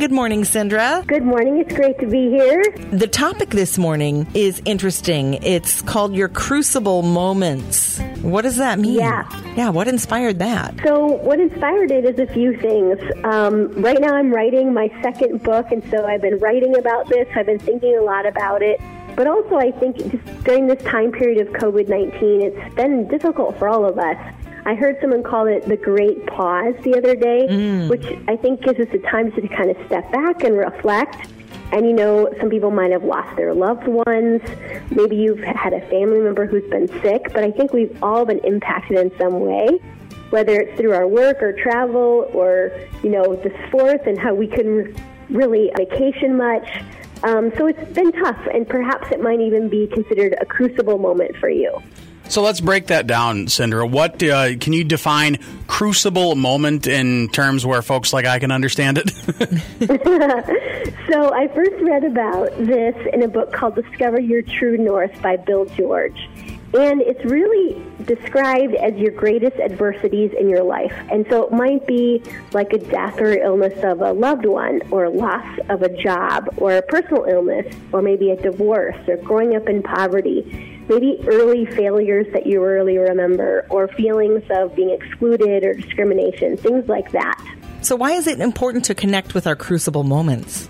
Good morning, Cindra. Good morning. It's great to be here. The topic this morning is interesting. It's called your crucible moments. What does that mean? Yeah, what inspired that? So what inspired it is a few things. Right now I'm writing my second book, and so I've been writing about this. I've been thinking a lot about it. But also I think just during this time period of COVID-19, it's been difficult for all of us. I heard someone call it the great pause the other day, which I think gives us the time to kind of step back and reflect. And, you know, some people might have lost their loved ones. Maybe you've had a family member who's been sick, but I think we've all been impacted in some way, whether it's through our work or travel or, you know, the sports and how we couldn't really vacation much. So it's been tough, and perhaps it might even be considered a crucible moment for you. So let's break that down, Cindra. What can you define crucible moment in terms where folks like I can understand it? So I first read about this in a book called Discover Your True North by Bill George. And it's really described as your greatest adversities in your life. And so it might be like a death or illness of a loved one, or loss of a job, or a personal illness, or maybe a divorce, or growing up in poverty. Maybe early failures that you really remember, or feelings of being excluded or discrimination, things like that. So why is it important to connect with our crucible moments?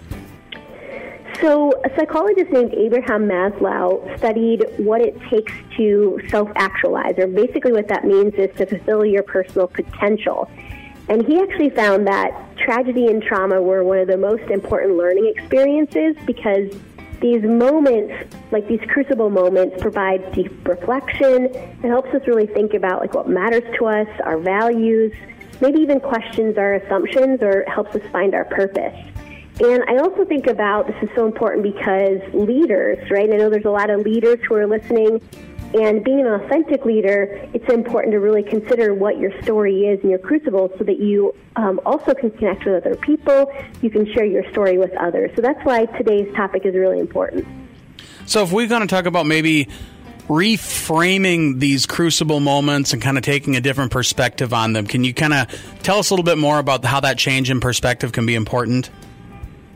So a psychologist named Abraham Maslow studied what it takes to self-actualize, or basically what that means is to fulfill your personal potential. And he actually found that tragedy and trauma were one of the most important learning experiences, because these moments, like these crucible moments, provide deep reflection. It helps us really think about like what matters to us, our values, maybe even questions our assumptions, or helps us find our purpose. And I also think about, this is so important because leaders, right? I know there's a lot of leaders who are listening, and being an authentic leader, it's important to really consider what your story is in your crucible, so that you also can connect with other people. You can share your story with others. So that's why today's topic is really important. So if we're going to talk about maybe reframing these crucible moments and kind of taking a different perspective on them, can you kind of tell us a little bit more about how that change in perspective can be important?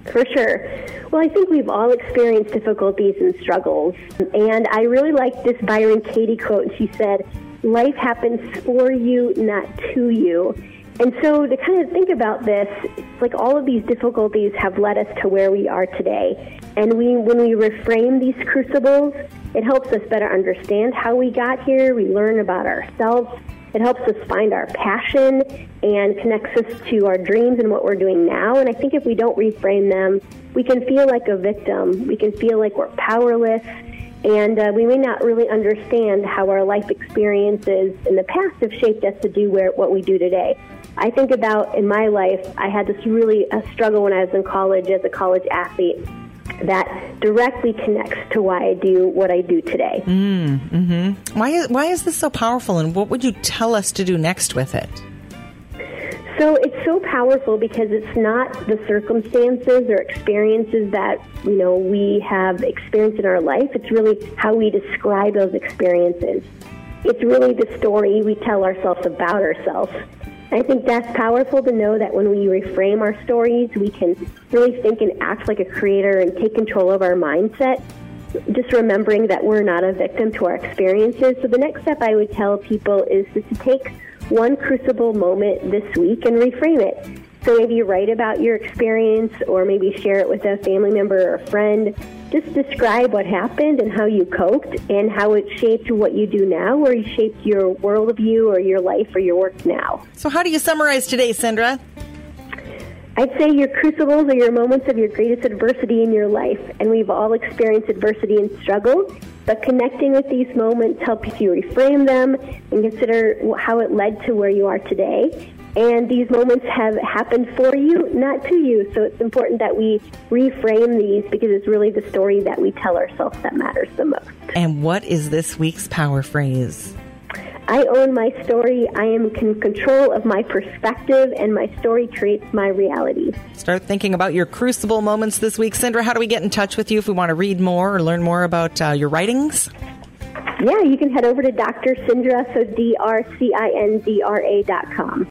For sure. Well, I think we've all experienced difficulties and struggles. And I really like this Byron Katie quote. She said, "Life happens for you, not to you." And so to kind of think about this, it's like all of these difficulties have led us to where we are today. And when we reframe these crucibles, it helps us better understand how we got here. We learn about ourselves. It helps us find our passion and connects us to our dreams and what we're doing now. And I think if we don't reframe them, we can feel like a victim. We can feel like we're powerless, and we may not really understand how our life experiences in the past have shaped us to do what we do today. I think about in my life, I had this really struggle when I was in college as a college athlete that directly connects to why I do what I do today. Mm-hmm. Why is this so powerful, and what would you tell us to do next with it? So it's so powerful because it's not the circumstances or experiences that, you know, we have experienced in our life. It's really how we describe those experiences. It's really the story we tell ourselves about ourselves. I think that's powerful to know that when we reframe our stories, we can really think and act like a creator and take control of our mindset, just remembering that we're not a victim to our experiences. So the next step I would tell people is to take one crucible moment this week and reframe it. So maybe you write about your experience, or maybe share it with a family member or a friend. Just describe what happened and how you coped and how it shaped what you do now, or it shaped your worldview or your life or your work now. So how do you summarize today, Cindra? I'd say your crucibles are your moments of your greatest adversity in your life. And we've all experienced adversity and struggle, but connecting with these moments helps you reframe them and consider how it led to where you are today. And these moments have happened for you, not to you. So it's important that we reframe these, because it's really the story that we tell ourselves that matters the most. And what is this week's power phrase? I own my story. I am in control of my perspective, and my story creates my reality. Start thinking about your crucible moments this week. Cindra, how do we get in touch with you if we want to read more or learn more about your writings? Yeah, you can head over to Dr. Cindra, so drcindra.com.